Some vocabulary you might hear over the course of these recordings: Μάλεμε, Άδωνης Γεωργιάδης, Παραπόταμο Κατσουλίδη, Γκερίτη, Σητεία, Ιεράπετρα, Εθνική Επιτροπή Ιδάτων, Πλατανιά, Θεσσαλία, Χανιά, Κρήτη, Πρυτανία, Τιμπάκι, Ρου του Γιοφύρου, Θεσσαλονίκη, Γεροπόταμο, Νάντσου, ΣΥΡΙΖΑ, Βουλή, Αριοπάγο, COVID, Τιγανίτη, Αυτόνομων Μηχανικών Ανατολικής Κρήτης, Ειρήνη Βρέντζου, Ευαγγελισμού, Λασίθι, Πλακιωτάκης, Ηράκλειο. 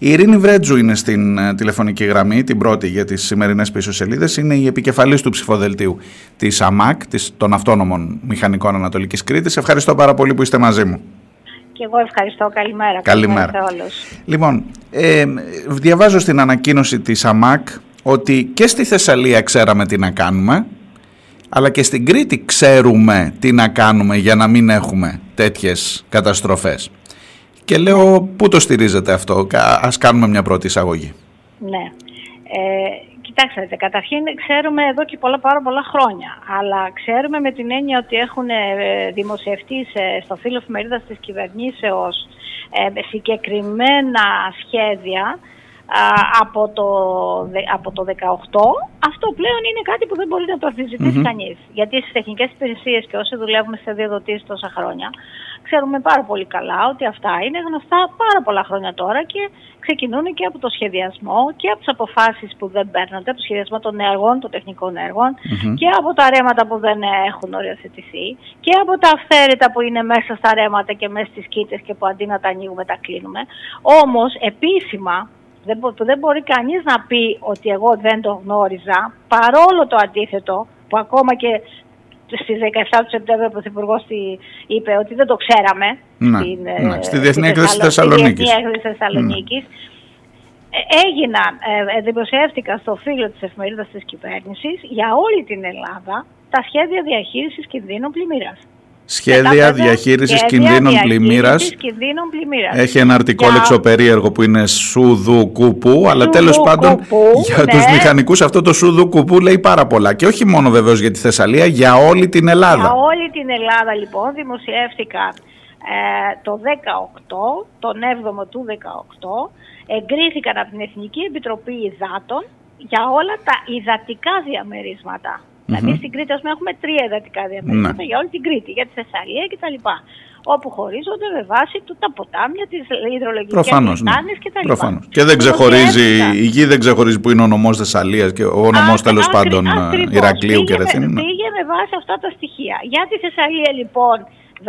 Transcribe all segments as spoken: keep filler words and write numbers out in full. Η Ειρήνη Βρέντζου είναι στην τηλεφωνική γραμμή, την πρώτη για τις σημερινές πίσω σελίδες. Είναι η επικεφαλής του ψηφοδελτίου της ΑΜΑΚ, της, των Αυτόνομων Μηχανικών Ανατολικής Κρήτης. Ευχαριστώ πάρα πολύ που είστε μαζί μου. Και εγώ ευχαριστώ. Καλημέρα. Καλημέρα. Καλημέρα όλους. Λοιπόν, ε, διαβάζω στην ανακοίνωση της ΑΜΑΚ ότι και στη Θεσσαλία ξέραμε τι να κάνουμε, αλλά και στην Κρήτη ξέρουμε τι να κάνουμε για να μην έχουμε τέτοιες καταστροφές. Και λέω, πού το στηρίζεται αυτό? Ας κάνουμε μια πρώτη εισαγωγή. Ναι. Ε, κοιτάξτε, καταρχήν ξέρουμε εδώ και πολλά, πάρα πολλά χρόνια. Αλλά ξέρουμε με την έννοια ότι έχουν δημοσιευτεί σε, στο φύλλο εφημερίδας της κυβερνήσεως ε, συγκεκριμένα σχέδια από το, από το δεκαοκτώ, αυτό πλέον είναι κάτι που δεν μπορεί να το αμφισβητήσει mm-hmm. κανείς. Γιατί στις τεχνικές υπηρεσίες και όσοι δουλεύουμε σε διοδοτήσεις τόσα χρόνια, ξέρουμε πάρα πολύ καλά ότι αυτά είναι γνωστά πάρα πολλά χρόνια τώρα και ξεκινούν και από το σχεδιασμό και από τις αποφάσεις που δεν παίρνονται, από το σχεδιασμό των έργων, των τεχνικών έργων mm-hmm. και από τα ρέματα που δεν έχουν οριοθετηθεί και από τα αυθαίρετα που είναι μέσα στα ρέματα και μέσα στις κήτες και που αντί να τα ανοίγουμε τα κλείνουμε. Όμως επίσημα, δεν μπορεί κανείς να πει ότι εγώ δεν το γνώριζα, παρόλο το αντίθετο που ακόμα και στις δεκαεφτά του Σεπτέμβρη ο Πρωθυπουργός είπε ότι δεν το ξέραμε να, στην, ναι, στη Διεθνή Έκθεση Θεσσαλονίκης. Θεσσαλονίκης. Έγιναν, ε, δημοσιεύτηκαν στο φύλλο της εφημερίδας της κυβέρνησης για όλη την Ελλάδα τα σχέδια διαχείρισης κινδύνων πλημμύρας. Σχέδια διαχείρισης κινδύνων πλημμύρας. Έχει ένα αρτικόλεξο για... περίεργο που είναι σουδουκουπού, αλλά τέλος πάντων για ναι. τους μηχανικούς αυτό το σουδουκουπού λέει πάρα πολλά. Και όχι μόνο βεβαίως για τη Θεσσαλία, για όλη την Ελλάδα. Για όλη την Ελλάδα λοιπόν δημοσιεύτηκαν ε, το δεκαοκτώ, τον έβδομο του δεκαοκτώ, εγκρίθηκαν από την Εθνική Επιτροπή Ιδάτων για όλα τα υδατικά διαμερίσματα. Δηλαδή mm-hmm. στην Κρήτη, ας πούμε, έχουμε τρία υδατικά διαμερίσματα mm-hmm. για όλη την Κρήτη, για τη Θεσσαλία κτλ. Όπου χωρίζονται με βάση του, τα ποτάμια, τις υδρολογικές λεκάνες κτλ. Προφανώς. Και δεν ξεχωρίζει, η γη δεν ξεχωρίζει που είναι ο νομός Θεσσαλίας και ο νομός τέλος πάντων Ηρακλείου και Ρεθίνου. Πήγε με βάση αυτά τα στοιχεία. Για τη Θεσσαλία, λοιπόν,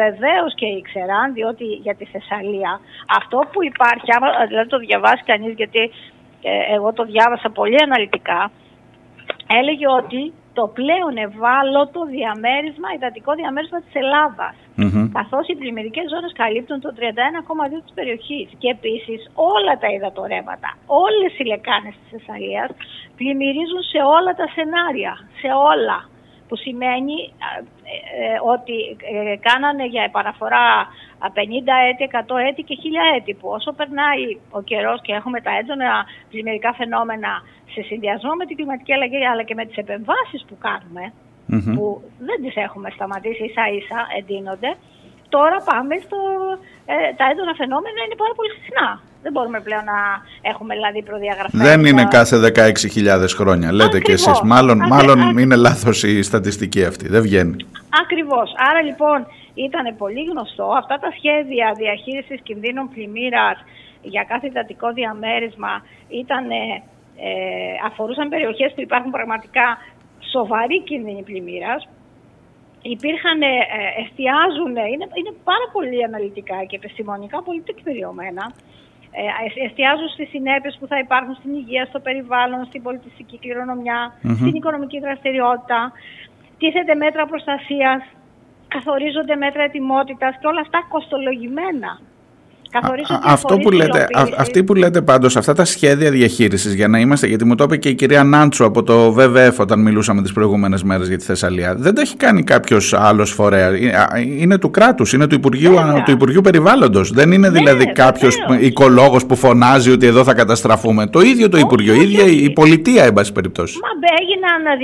βεβαίως και ήξεραν, διότι για τη Θεσσαλία αυτό που υπάρχει, άμα δηλαδή το διαβάσει κανείς, γιατί ε, εγώ το διάβασα πολύ αναλυτικά, έλεγε ότι το πλέον ευάλωτο διαμέρισμα, υδατικό διαμέρισμα της Ελλάδας, mm-hmm. καθώς οι πλημμυρικές ζώνες καλύπτουν το τριάντα ένα κόμμα δύο τοις εκατό της περιοχής και επίσης όλα τα υδατορεύματα, όλες οι λεκάνες της Θεσσαλίας πλημμυρίζουν σε όλα τα σενάρια, σε όλα, που σημαίνει ε, ε, ότι ε, κάνανε για επαναφορά πενήντα έτη, εκατό έτη και χίλια έτη, που όσο περνάει ο καιρός και έχουμε τα έντονα πλημμυρικά φαινόμενα σε συνδυασμό με την κλιματική αλλαγή αλλά και με τις επεμβάσεις που κάνουμε, mm-hmm. που δεν τις έχουμε σταματήσει, ίσα ίσα εντείνονται, τώρα πάμε στο... Ε, τα έντονα φαινόμενα είναι πάρα πολύ συχνά. Δεν μπορούμε πλέον να έχουμε δηλαδή προδιαγραφές. Δεν είναι κάθε δεκαέξι χιλιάδες χρόνια, λέτε κι εσείς. Μάλλον, μάλλον α... είναι λάθος η στατιστική αυτή, δεν βγαίνει. Ακριβώς. Άρα λοιπόν ήταν πολύ γνωστό αυτά τα σχέδια διαχείρισης κινδύνων πλημμύρας για κάθε υδατικό διαμέρισμα ήταν... Ε, αφορούσαν περιοχές που υπάρχουν πραγματικά σοβαροί κίνδυνοι πλημμύρας. Υπήρχαν, ε, εστιάζουν, είναι, είναι πάρα πολύ αναλυτικά και επιστημονικά πολύ τεκμηριωμένα. Ε, εστιάζουν στις συνέπειες που θα υπάρχουν στην υγεία, στο περιβάλλον, στην πολιτιστική κληρονομιά, mm-hmm. στην οικονομική δραστηριότητα. Τίθεται μέτρα προστασίας, καθορίζονται μέτρα ετοιμότητας και όλα αυτά κοστολογημένα. Α, αυτό που λέτε, α, αυτοί που λέτε πάντως, αυτά τα σχέδια διαχείρισης, για να είμαστε, γιατί μου το είπε και η κυρία Νάντσου από το ντάμπλιου ντάμπλιου εφ όταν μιλούσαμε τις προηγούμενες μέρες για τη Θεσσαλία, δεν τα έχει κάνει κάποιος άλλος φορέας. Είναι του κράτους, είναι του Υπουργείου, του Υπουργείου Περιβάλλοντος. Δεν είναι δηλαδή ναι, κάποιος οικολόγος που φωνάζει ότι εδώ θα καταστραφούμε. Το ίδιο το Υπουργείο, η ίδια η πολιτεία, εν πάση περιπτώσει. Μα έγινε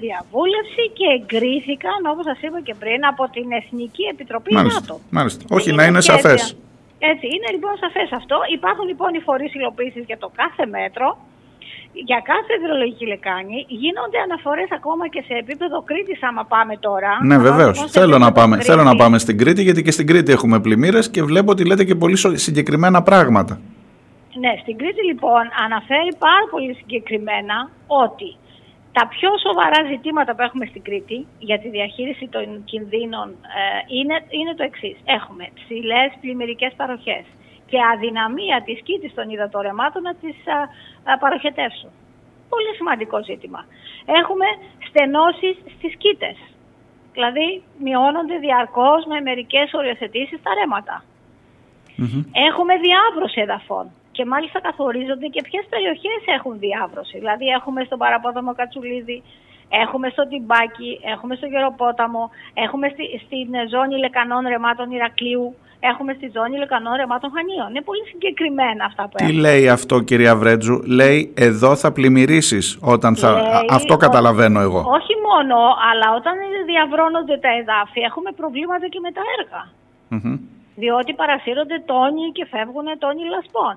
διαβούλευση και εγκρίθηκαν, όπως σας είπα και πριν, από την Εθνική Επιτροπή Ιδάτων. Μάλιστα. Όχι, να είναι σαφές. Έτσι, είναι λοιπόν σαφές αυτό. Υπάρχουν λοιπόν οι φορείς υλοποίησης για το κάθε μέτρο, για κάθε υδρολογική λεκάνη. Γίνονται αναφορές ακόμα και σε επίπεδο Κρήτης, άμα πάμε τώρα. Ναι, βεβαίως. Θέλω να πάμε, θέλω να πάμε στην Κρήτη, γιατί και στην Κρήτη έχουμε πλημμύρες και βλέπω ότι λέτε και πολύ συγκεκριμένα πράγματα. Ναι, στην Κρήτη λοιπόν αναφέρει πάρα πολύ συγκεκριμένα ότι τα πιο σοβαρά ζητήματα που έχουμε στην Κρήτη για τη διαχείριση των κινδύνων ε, είναι, είναι το εξής. Έχουμε ψηλές πλημμυρικές παροχές, και αδυναμία της κήτης των υδατορεμάτων να τις α, α, παροχετεύσουν. Πολύ σημαντικό ζήτημα. Έχουμε στενώσεις στις κήτες. Δηλαδή μειώνονται διαρκώς με μερικές οριοθετήσεις τα ρέματα. Mm-hmm. Έχουμε διάβρωση εδαφών. Και μάλιστα καθορίζονται και ποιες περιοχές έχουν διάβρωση. Δηλαδή έχουμε στον Παραπόταμο Κατσουλίδη, έχουμε στο Τιμπάκι, έχουμε στο Γεροπόταμο, έχουμε στη, στην ζώνη λεκανών ρεμάτων Ηρακλείου, έχουμε στη ζώνη λεκανών ρεμάτων Χανίων. Είναι πολύ συγκεκριμένα αυτά που έχουμε. Τι λέει αυτό, κυρία Βρέντζου? Λέει εδώ θα πλημμυρίσεις όταν θα... Λέει, αυτό καταλαβαίνω εγώ. Όχι μόνο, αλλά όταν διαβρώνονται τα εδάφη έχουμε προβλήματα και με τα έργα. Mm-hmm. Διότι παρασύρονται τόνοι και φεύγουν τόνοι λασπών.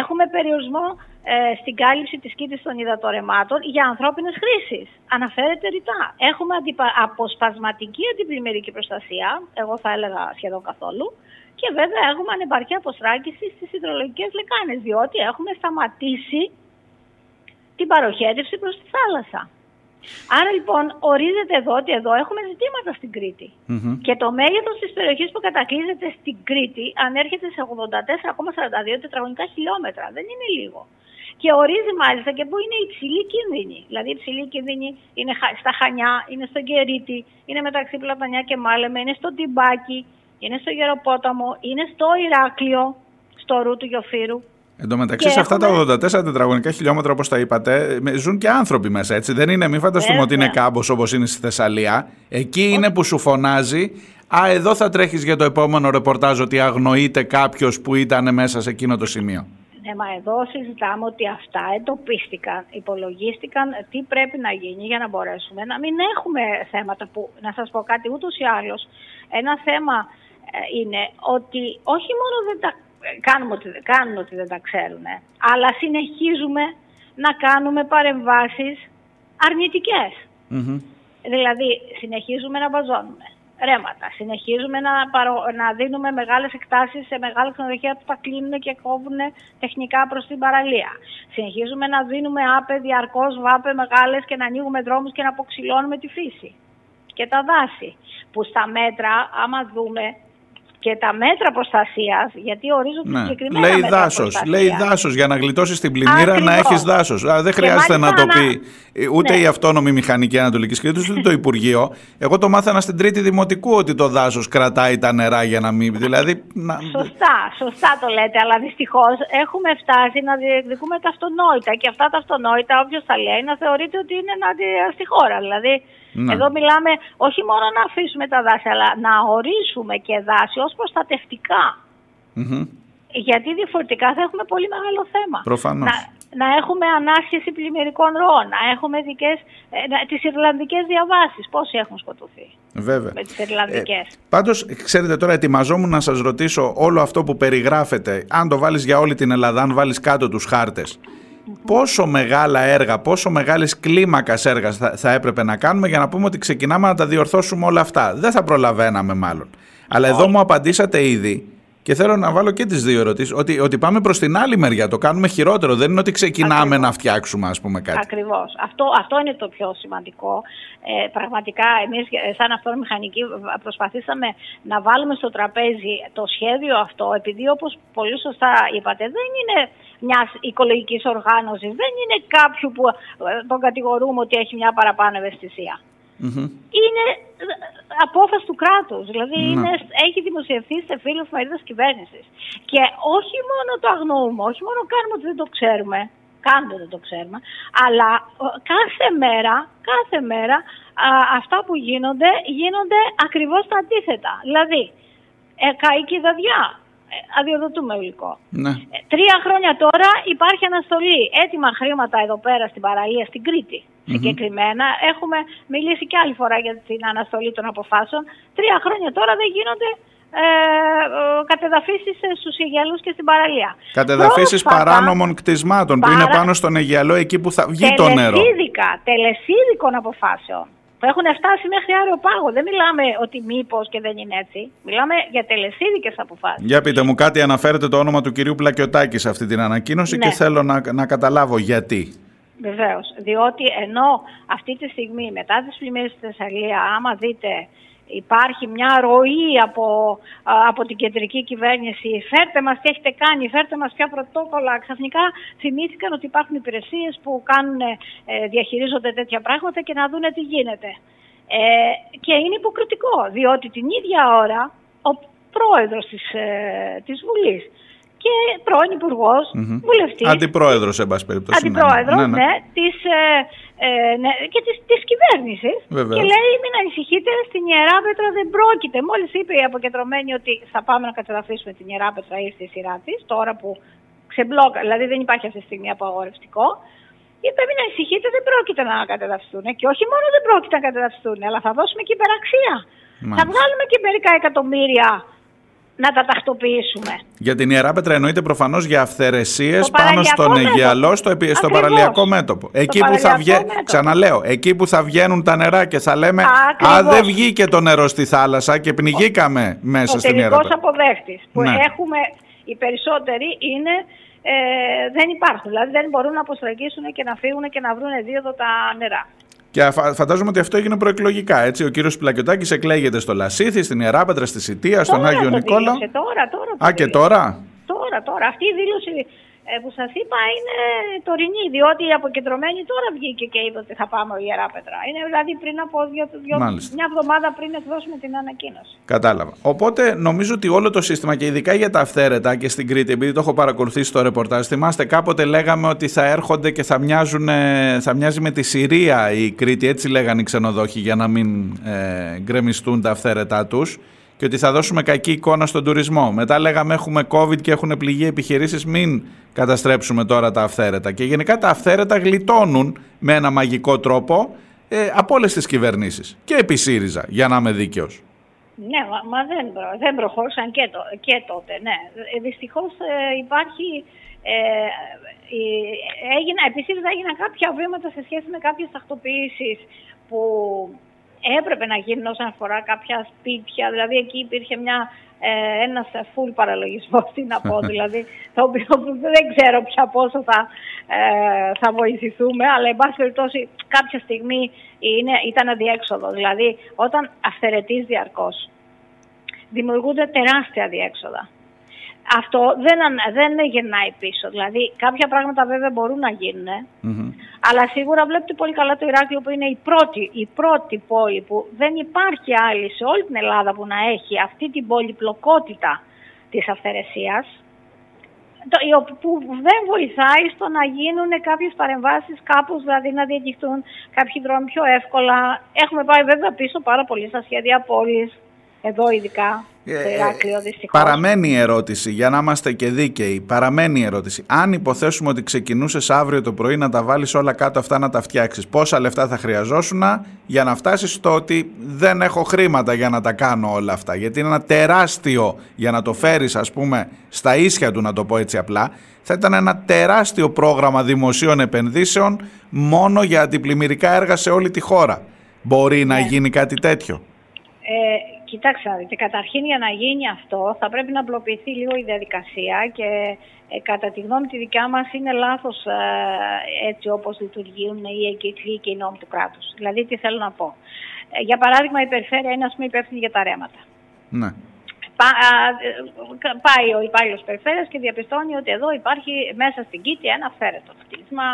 Έχουμε περιορισμό ε, στην κάλυψη της κήτης των υδατορεμάτων για ανθρώπινες χρήσεις. Αναφέρεται ρητά. Έχουμε αντιπα... αποσπασματική αντιπλημμυρική προστασία, εγώ θα έλεγα σχεδόν καθόλου, και βέβαια έχουμε ανεπαρκή αποστράκηση στις υδρολογικές λεκάνες, διότι έχουμε σταματήσει την παροχέτευση προς τη θάλασσα. Άρα λοιπόν ορίζεται εδώ ότι εδώ έχουμε ζητήματα στην Κρήτη. Mm-hmm. Και το μέγεθος της περιοχής που κατακλείζεται στην Κρήτη ανέρχεται σε ογδόντα τέσσερα κόμμα σαράντα δύο τετραγωνικά χιλιόμετρα. Δεν είναι λίγο. Και ορίζει μάλιστα και πού είναι οι υψηλοί κίνδυνοι. Δηλαδή οι υψηλοί κίνδυνοι είναι στα Χανιά, είναι στον Γκερίτη, είναι μεταξύ Πλατανιά και Μάλεμε, είναι στο Τιμπάκι, είναι στο Γεροπόταμο, είναι στο Ηράκλειο, στο Ρου του Γιοφύρου. Εν τω μεταξύ, σε αυτά έχουμε... τα ογδόντα τέσσερα τετραγωνικά χιλιόμετρα, όπως τα είπατε, ζουν και άνθρωποι μέσα, έτσι. Δεν είναι, μην φανταστούμε ότι είναι κάμπος όπως είναι στη Θεσσαλία. Εκεί είναι που σου φωνάζει, α, εδώ θα τρέχεις για το επόμενο ρεπορτάζ, ότι αγνοείται κάποιος που ήταν μέσα σε εκείνο το σημείο. Ναι, μα εδώ συζητάμε ότι αυτά εντοπίστηκαν, υπολογίστηκαν τι πρέπει να γίνει για να μπορέσουμε να μην έχουμε θέματα που, να σας πω κάτι, ούτως ή άλλως, ένα θέμα ε, είναι ότι όχι μόνο δεν τα Κάνουμε ότι, κάνουν ότι δεν τα ξέρουν, αλλά συνεχίζουμε να κάνουμε παρεμβάσεις αρνητικές. Mm-hmm. Δηλαδή, συνεχίζουμε να βαζώνουμε ρέματα, συνεχίζουμε να, παρο... να δίνουμε μεγάλες εκτάσεις σε μεγάλα ξενοδοχεία που τα κλείνουν και κόβουν τεχνικά προς την παραλία. Συνεχίζουμε να δίνουμε άπε, διαρκώς βάπε μεγάλες και να ανοίγουμε δρόμους και να αποξυλώνουμε τη φύση και τα δάση. Που στα μέτρα, άμα δούμε... Και τα μέτρα προστασίας, γιατί ορίζονται ναι. συγκεκριμένα λέει μέτρα δάσος, προστασίας. Λέει δάσος, για να γλιτώσεις την πλημμύρα Ακριβώς. να έχεις δάσος. Α, δεν χρειάζεται να το πει ούτε ναι. η Αυτόνομη Μηχανική Ανατολικής Κρήτης, ούτε το Υπουργείο. Εγώ το μάθανα στην Τρίτη Δημοτικού ότι το δάσος κρατάει τα νερά για να μην... Δηλαδή, να... Σωστά, σωστά το λέτε, αλλά δυστυχώς έχουμε φτάσει να διεκδικούμε τα αυτονόητα. Και αυτά τα αυτονόητα, όποιος τα λέει, να θεωρείται ότι είναι ενάντια στη χώρα, δηλαδή... Να. Εδώ μιλάμε όχι μόνο να αφήσουμε τα δάση, αλλά να ορίσουμε και δάση ως προστατευτικά. Mm-hmm. Γιατί διαφορετικά θα έχουμε πολύ μεγάλο θέμα. Προφανώς. Να, να έχουμε ανάσχεση πλημμυρικών ροών, να έχουμε δικές, ε, να, τις Ιρλανδικές διαβάσεις. Πόσοι έχουν σκοτωθεί Βέβαια. με τις Ιρλανδικές. Ε, πάντως, ξέρετε, τώρα ετοιμαζόμουν να σας ρωτήσω όλο αυτό που περιγράφεται. Αν το βάλεις για όλη την Ελλάδα, αν βάλεις κάτω τους χάρτες. Πόσο μεγάλα έργα, πόσο μεγάλης κλίμακας έργα θα, θα έπρεπε να κάνουμε για να πούμε ότι ξεκινάμε να τα διορθώσουμε όλα αυτά? Δεν θα προλαβαίναμε μάλλον. Αλλά εδώ μου απαντήσατε ήδη και θέλω να βάλω και τις δύο ερωτήσεις, ότι, ότι πάμε προς την άλλη μεριά, το κάνουμε χειρότερο. Δεν είναι ότι ξεκινάμε Ακριβώς. να φτιάξουμε, ας πούμε, κάτι. Ακριβώς. Αυτό, αυτό είναι το πιο σημαντικό. Ε, πραγματικά εμείς σαν αυτόν μηχανική προσπαθήσαμε να βάλουμε στο τραπέζι το σχέδιο αυτό, επειδή όπως πολύ σωστά είπατε δεν είναι... μιας οικολογικής οργάνωσης, δεν είναι κάποιου που τον κατηγορούμε ότι έχει μια παραπάνω ευαισθησία. Mm-hmm. Είναι απόφαση του κράτους, δηλαδή mm-hmm. είναι, έχει δημοσιευθεί σε φίλους μερίδας κυβέρνησης. Και όχι μόνο το αγνοούμε, όχι μόνο κάνουμε ότι δεν το ξέρουμε, κάνουμε δεν το ξέρουμε, αλλά κάθε μέρα, κάθε μέρα α, αυτά που γίνονται, γίνονται ακριβώς τα αντίθετα. Δηλαδή, ε, καεί και η δαδιά. Αδειοδοτούμε υλικό. Ναι. Τρία χρόνια τώρα υπάρχει αναστολή. Έτοιμα χρήματα εδώ πέρα στην παραλία, στην Κρήτη mm-hmm. συγκεκριμένα. Έχουμε μιλήσει και άλλη φορά για την αναστολή των αποφάσεων. Τρία χρόνια τώρα δεν γίνονται ε, κατεδαφίσεις στους Αιγιαλούς και στην παραλία. Κατεδαφίσεις Πρόσφατα, παράνομων κτισμάτων που παρα... είναι πάνω στον Αιγιαλό, εκεί που θα βγει το νερό. Τελεσίδικων αποφάσεων. Έχουν φτάσει μέχρι Αριοπάγο. Δεν μιλάμε ότι μήπως και δεν είναι έτσι. Μιλάμε για τελεσίδικες αποφάσεις. Για πείτε μου κάτι, αναφέρετε το όνομα του κυρίου Πλακιωτάκη σε αυτή την ανακοίνωση ναι. και θέλω να, να καταλάβω γιατί. Βεβαίως. Διότι ενώ αυτή τη στιγμή μετά τις πλημμύρες στη Θεσσαλία, άμα δείτε Υπάρχει μια ροή από, από την κεντρική κυβέρνηση. Φέρτε μας τι έχετε κάνει, φέρτε μας ποια πρωτόκολλα. Ξαφνικά θυμήθηκαν ότι υπάρχουν υπηρεσίες που κάνουν, διαχειρίζονται τέτοια πράγματα και να δούνε τι γίνεται. Ε, και είναι υποκριτικό, διότι την ίδια ώρα ο πρόεδρος της, ε, της Βουλής και πρώην υπουργός, mm-hmm. βουλευτής... Αντιπρόεδρος, εν πάση περιπτώσει. Αντιπρόεδρος, ναι, ναι. ναι, της, ε, ναι και της, της κυβέρνησης. Βεβαίως. Και λέει μην ανησυχείτε, στην Ιεράπετρα δεν πρόκειται. Μόλις είπε η αποκεντρωμένη ότι θα πάμε να καταδαφίσουμε την Ιεράπετρα, ήρθε η σειρά της, τώρα που ξεμπλόκα, δηλαδή δεν υπάρχει αυτή τη στιγμή απαγορευτικό. Είπε μην ανησυχείτε, δεν πρόκειται να καταδαφιστούν. Και όχι μόνο δεν πρόκειται να καταδαφιστούν, αλλά θα δώσουμε και υπεραξία. Μάλιστα. Θα βγάλουμε και μερικά εκατομμύρια να τα τακτοποιήσουμε. Για την Ιεράπετρα εννοείται προφανώς για αυθαιρεσίες πάνω στον Αιγιαλό, στο, στο παραλιακό μέτωπο. Εκεί που, παραλιακό θα βγε... μέτωπο. Ξαναλέω, εκεί που θα βγαίνουν τα νερά και θα λέμε α, δεν βγήκε το νερό στη θάλασσα και πνιγήκαμε ο, μέσα ο στην Ιεράπετρα. Ο τελικός αποδέχτης που ναι. έχουμε οι περισσότεροι είναι... Ε, δεν υπάρχουν, δηλαδή δεν μπορούν να αποστραγγίσουν και να φύγουν και να βρουν δίωδο τα νερά. Και φαντάζομαι ότι αυτό έγινε προεκλογικά, έτσι. Ο κύριος Πλακιωτάκης εκλέγεται στο Λασίθι, στην Ιεράπετρα, στη Σητεία, στον Άγιο Νικόλα. Τώρα, τώρα. Α, και τώρα. Τώρα, τώρα. Αυτή η δήλωση που σας είπα είναι τωρινή, διότι η αποκεντρωμένη τώρα βγήκε και είπε ότι θα πάμε η Ιεράπετρα. Είναι δηλαδή πριν από δύο, δύο, μια εβδομάδα πριν εκδώσουμε την ανακοίνωση. Κατάλαβα. Οπότε νομίζω ότι όλο το σύστημα και ειδικά για τα αυθαίρετα και στην Κρήτη, επειδή το έχω παρακολουθήσει στο ρεπορτάζ, θυμάστε κάποτε λέγαμε ότι θα έρχονται και θα, μοιάζουν, θα μοιάζει με τη Συρία η Κρήτη, έτσι λέγανε οι ξενοδόχοι για να μην ε, γκρεμιστούν τα αυθαίρετά τους. Και ότι θα δώσουμε κακή εικόνα στον τουρισμό. Μετά λέγαμε έχουμε COVID και έχουν πληγεί επιχειρήσεις, μην καταστρέψουμε τώρα τα αυθαίρετα. Και γενικά τα αυθαίρετα γλιτώνουν με ένα μαγικό τρόπο ε, από όλες τις κυβερνήσεις. Και επί ΣΥΡΙΖΑ, για να είμαι δίκαιος. Ναι, μα, μα δεν, προ, δεν προχώρησαν και, το, και τότε, ναι. Δυστυχώς ε, υπάρχει... Ε, ε, έγινα, επί ΣΥΡΙΖΑ έγιναν κάποια βήματα σε σχέση με κάποιες τακτοποιήσεις που... έπρεπε να γίνουν όσον αφορά κάποια σπίτια, δηλαδή εκεί υπήρχε μια, ε, ένας φουλ παραλογισμός, τι να πω, δηλαδή, το οποίο δεν ξέρω πια πόσο θα, ε, θα βοηθηθούμε, αλλά εν πάση περιπτώσει κάποια στιγμή είναι, ήταν αδιέξοδο. Δηλαδή, όταν αυθαιρετείς διαρκώς, δημιουργούνται τεράστια αδιέξοδα. Αυτό δεν, δεν γυρνάει πίσω. Δηλαδή, κάποια πράγματα βέβαια μπορούν να γίνουν, mm-hmm. αλλά σίγουρα βλέπετε πολύ καλά το Ηράκλειο που είναι η πρώτη, η πρώτη πόλη που δεν υπάρχει άλλη σε όλη την Ελλάδα που να έχει αυτή την πολυπλοκότητα της αυθαιρεσίας, που δεν βοηθάει στο να γίνουν κάποιες παρεμβάσεις κάπως, δηλαδή να διοικηθούν κάποιοι δρόμοι πιο εύκολα. Έχουμε πάει βέβαια πίσω πάρα πολύ στα σχέδια πόλης. Εδώ ειδικά, στο Ηράκλειο, δυστυχώς. Παραμένει η ερώτηση, για να είμαστε και δίκαιοι, παραμένει η ερώτηση. Αν υποθέσουμε ότι ξεκινούσες αύριο το πρωί να τα βάλεις όλα κάτω αυτά, να τα φτιάξεις, πόσα λεφτά θα χρειαζόσουν για να φτάσεις στο ότι δεν έχω χρήματα για να τα κάνω όλα αυτά. Γιατί είναι ένα τεράστιο, για να το φέρεις ας πούμε στα ίσια του, να το πω έτσι απλά, θα ήταν ένα τεράστιο πρόγραμμα δημοσίων επενδύσεων μόνο για αντιπλημμυρικά έργα σε όλη τη χώρα. Μπορεί ε. να γίνει κάτι τέτοιο. Ε. Κοιτάξτε, καταρχήν για να γίνει αυτό θα πρέπει να απλοποιηθεί λίγο η διαδικασία και ε, κατά τη γνώμη τη δικιά μας είναι λάθος ε, έτσι όπως λειτουργούν οι εγκύκλοι και οι νόμοι του κράτους. Δηλαδή τι θέλω να πω. Ε, για παράδειγμα η περιφέρεια είναι ας πούμε υπεύθυνη για τα ρέματα. Ναι. Πα, ε, πάει ο υπάλληλος περιφέρειας και διαπιστώνει ότι εδώ υπάρχει μέσα στην Κήτη ένα αυθαίρετο χτίσμα,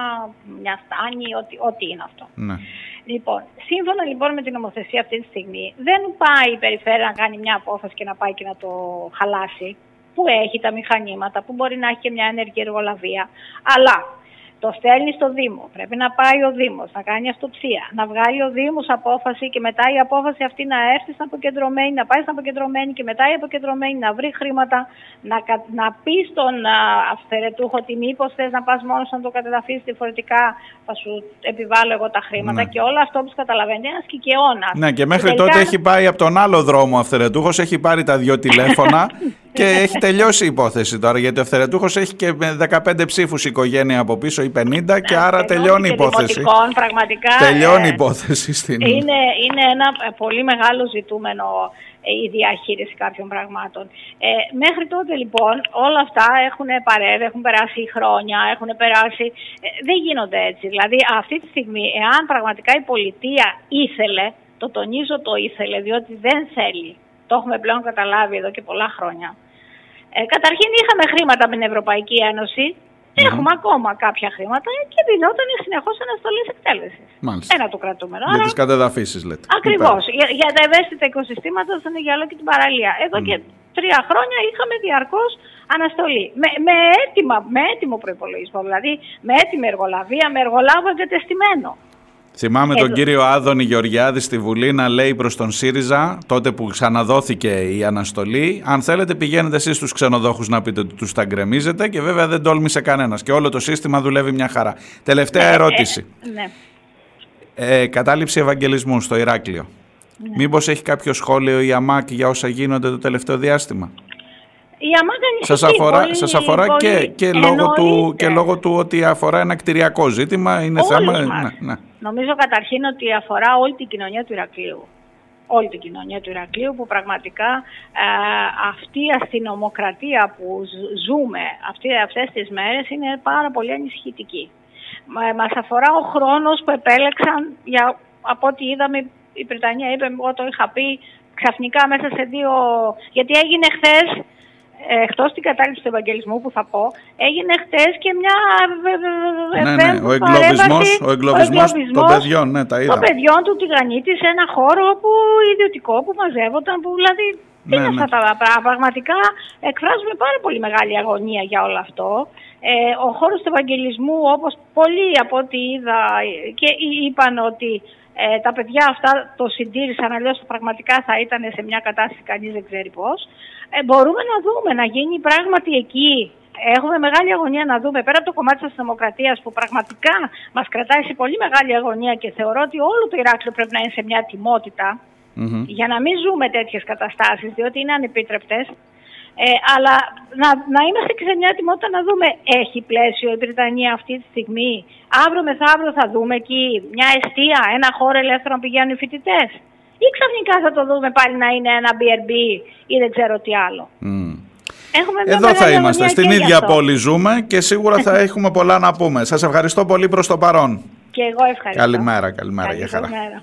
μια στάνη, ό,τι, ό,τι είναι αυτό. Ναι. Λοιπόν, σύμφωνα λοιπόν με την νομοθεσία αυτή τη στιγμή, δεν πάει η περιφέρεια να κάνει μια απόφαση και να πάει και να το χαλάσει, που έχει τα μηχανήματα, που μπορεί να έχει και μια ενεργή εργολαβία, αλλά το στέλνει στο Δήμο, πρέπει να πάει ο Δήμος, να κάνει αυτοψία, να βγάλει ο Δήμος απόφαση και μετά η απόφαση αυτή να έρθει στην αποκεντρωμένη, να πάει στην αποκεντρωμένη και μετά η αποκεντρωμένη να βρει χρήματα, να, να πει στον αυθαιρετούχο ότι μήπως θες να πας μόνος να το κατεδαφίσεις, διαφορετικά θα σου επιβάλλω εγώ τα χρήματα, ναι. και όλο αυτό που καταλαβαίνει ένας κικαιώνας. Ναι, και μέχρι και τελικά... τότε έχει πάει από τον άλλο δρόμο ο αυθαιρετούχος, έχει πάρει τα δυο τηλέφωνα. Και έχει τελειώσει η υπόθεση τώρα, γιατί ο αυθαιρετούχος έχει και δεκαπέντε ψήφους οικογένεια από πίσω ή πενήντα, ναι, και άρα τελειώνει η υπόθεση. Πραγματικά, τελειώνει η υπόθεση στην... Είναι, είναι ένα πολύ μεγάλο ζητούμενο η διαχείριση κάποιων πραγμάτων. Ε, μέχρι τότε λοιπόν όλα αυτά έχουν παρεύει, έχουν περάσει χρόνια, έχουν περάσει... Ε, δεν γίνονται έτσι. Δηλαδή αυτή τη στιγμή, εάν πραγματικά η πολιτεία ήθελε Το τονίζω το ήθελε, διότι δεν θέλει. Το έχουμε πλέον καταλάβει εδώ και πολλά χρόνια. Ε, καταρχήν είχαμε χρήματα από την Ευρωπαϊκή Ένωση. Mm-hmm. Έχουμε ακόμα κάποια χρήματα και δινόταν συνεχώς αναστολή εκτέλεσης. Ένα το κρατούμενο. Για Άρα... τις κατεδαφίσεις λέτε. Ακριβώς. Για, για τα ευαίσθητα οικοσυστήματα, τον Αιγιαλό και την παραλία. Εδώ mm. και τρία χρόνια είχαμε διαρκώς αναστολή. Με, με, έτοιμα, με έτοιμο προϋπολογισμό, δηλαδή με έτοιμη εργολαβία, με εργολάβο εγκατεστημένο. Θυμάμαι εδώ τον κύριο Άδωνη Γεωργιάδη στη Βουλή να λέει προς τον ΣΥΡΙΖΑ, τότε που ξαναδόθηκε η αναστολή, αν θέλετε πηγαίνετε εσείς στους ξενοδόχους να πείτε ότι τους τα γκρεμίζετε, και βέβαια δεν τόλμησε κανένας και όλο το σύστημα δουλεύει μια χαρά. Τελευταία ναι, ερώτηση. Ναι. Ε, κατάληψη Ευαγγελισμού στο Ηράκλειο. Ναι. Μήπως έχει κάποιο σχόλιο η ΑΜΑΚ για όσα γίνονται το τελευταίο διάστημα? Η ΑΜΑΚ σας αφορά, πολύ, σας αφορά πολύ, και, και, λόγω του, και λόγω του ότι αφορά ένα κτηριακό ζήτημα, είναι θέμα... Ναι, ναι. Νομίζω καταρχήν ότι αφορά όλη την κοινωνία του Ηρακλείου. Όλη την κοινωνία του Ηρακλείου που πραγματικά ε, αυτή η αστυνομοκρατία που ζούμε αυτή, αυτές τις μέρες είναι πάρα πολύ ανησυχητική. Μας αφορά ο χρόνος που επέλεξαν, για, από ό,τι είδαμε η Πρυτανία είπε, εγώ το είχα πει, ξαφνικά μέσα σε δύο... Γιατί έγινε χθες... Εκτός την κατάληψη του Ευαγγελισμού που θα πω, έγινε χτες και μια ναι, ναι, ο εγκλωβισμός, ο εγκλωβισμός των παιδιών, ναι, τα είδα. Των παιδιών του Τιγανίτη σε ένα χώρο που, ιδιωτικό που μαζεύονταν, που δηλαδή ναι, είναι ναι. Αυτά τα πράγματα. Πραγματικά εκφράζουμε πάρα πολύ μεγάλη αγωνία για όλο αυτό. Ε, ο χώρος του Ευαγγελισμού, όπως πολλοί από ό,τι είδα και είπαν ότι ε, τα παιδιά αυτά το συντήρησαν, αλλιώς πραγματικά θα ήταν σε μια κατάσταση κανείς δεν ξέρει πώς. Ε, μπορούμε να δούμε, να γίνει πράγματι εκεί. Έχουμε μεγάλη αγωνία να δούμε, πέρα από το κομμάτι της αστυνομοκρατίας που πραγματικά μας κρατάει σε πολύ μεγάλη αγωνία και θεωρώ ότι όλο το Ηράκλειο πρέπει να είναι σε μια τιμότητα mm-hmm. για να μην ζούμε τέτοιες καταστάσεις, διότι είναι ανεπίτρεπτες. Ε, αλλά να, να είμαστε και σε μια τιμότητα να δούμε, έχει πλαίσιο η Πρυτανία αυτή τη στιγμή. Αύριο μεθαύριο θα δούμε εκεί μια εστία, ένα χώρο ελεύθερο να πηγαίνουν οι φοιτητές. Ή ξαφνικά θα το δούμε πάλι να είναι ένα μπι αρ μπι ή δεν ξέρω τι άλλο. Mm. Εδώ θα είμαστε, στην ίδια πόλη ζούμε και σίγουρα θα έχουμε πολλά να πούμε. Σας ευχαριστώ πολύ προς το παρόν. Και εγώ ευχαριστώ. Καλημέρα, καλημέρα, καλημέρα. Για χαρά.